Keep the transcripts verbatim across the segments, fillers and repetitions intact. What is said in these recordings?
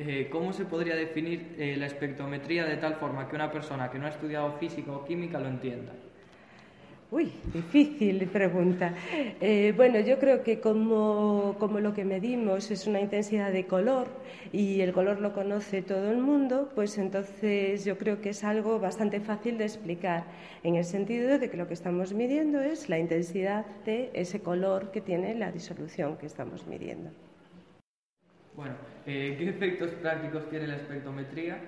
eh, ¿cómo se podría definir eh, la espectrometría de tal forma que una persona que no ha estudiado física o química lo entienda? Uy, difícil pregunta. Eh, bueno, yo creo que como, como lo que medimos es una intensidad de color y el color lo conoce todo el mundo, pues entonces yo creo que es algo bastante fácil de explicar, en el sentido de que lo que estamos midiendo es la intensidad de ese color que tiene la disolución que estamos midiendo. Bueno, eh, ¿qué efectos prácticos tiene la espectrometría?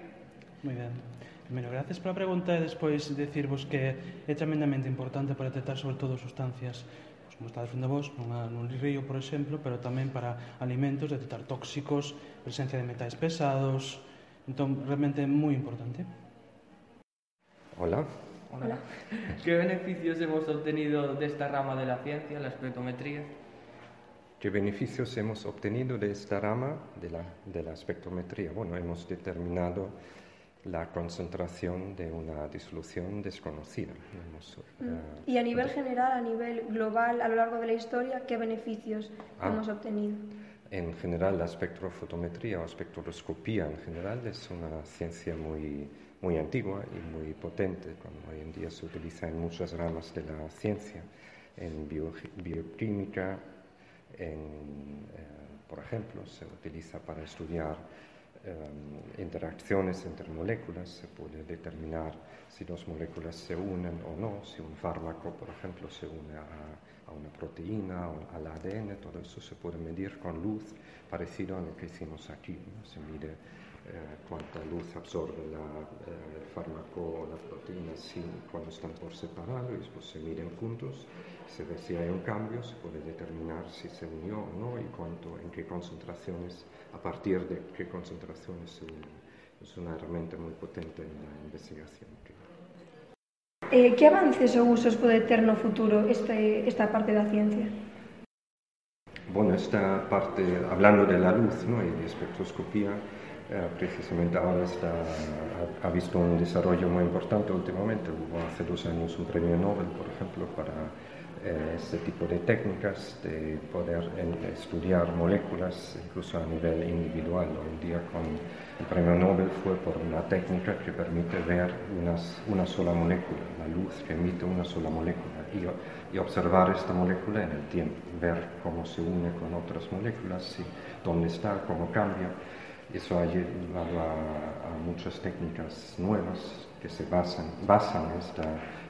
Muy bien. Bueno, gracias por la pregunta e despois decirvos que é tremendamente importante para detectar sobre todo sustancias, pues, como está dicindo vos, nunha, nun río, por exemplo, pero tamén para alimentos, detectar tóxicos, presencia de metales pesados, entón realmente é moi importante. Hola. Hola. Hola. Que beneficios hemos obtenido desta rama de la ciencia, la espectrometría? ¿Qué beneficios hemos obtenido de esta rama de la, de la espectrometría? Bueno, hemos determinado la concentración de una disolución desconocida. Hemos, mm. uh, y a nivel de... general, a nivel global, a lo largo de la historia, ¿qué beneficios ah, hemos obtenido? En general, la espectrofotometría o espectroscopía en general es una ciencia muy, muy antigua y muy potente, como hoy en día se utiliza en muchas ramas de la ciencia, en bio, bioquímica, en, eh, por ejemplo, se utiliza para estudiar interacciones entre moléculas. Se puede determinar si dos moléculas se unen o no, si un fármaco, por ejemplo, se une a, a una proteína o al A D N, todo eso se puede medir con luz, parecido a lo que hicimos aquí, ¿no? Se mide eh, cuánta luz absorbe la, eh, el fármaco o la proteína sin, cuando están por separado, y después se miden juntos, se ve si hay un cambio, se puede determinar si se unió o no y cuánto, en qué concentraciones, a partir de qué concentraciones se unen. Es una herramienta muy potente en la investigación. Eh, ¿Qué avances o usos puede tener en el futuro este, esta parte de la ciencia? Bueno, esta parte, hablando de la luz, ¿no?, y de espectroscopía, eh, precisamente ahora está, ha, ha visto un desarrollo muy importante últimamente. Hubo hace dos años un premio Nobel, por ejemplo, para este tipo de técnicas de poder estudiar moléculas incluso a nivel individual. Hoy en día con el premio Nobel fue por una técnica que permite ver unas, una sola molécula, la luz que emite una sola molécula y, y observar esta molécula en el tiempo, ver cómo se une con otras moléculas, y dónde está, cómo cambia. Eso ha llevado a, a muchas técnicas nuevas que se basan, basan en esta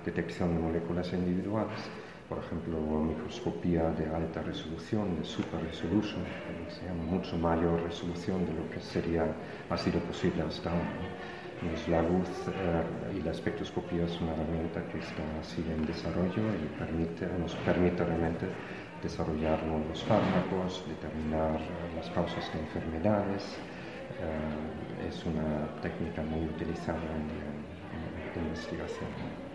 detección de moléculas individuales. Por ejemplo, microscopía de alta resolución, de super resolution, que se llama, mucho mayor resolución de lo que sería, ha sido posible hasta ahora. Pues la luz eh, y la espectroscopía es una herramienta que está así en desarrollo y permite, nos permite realmente desarrollar nuevos fármacos, determinar las causas de enfermedades. Eh, es una técnica muy utilizada en la investigación.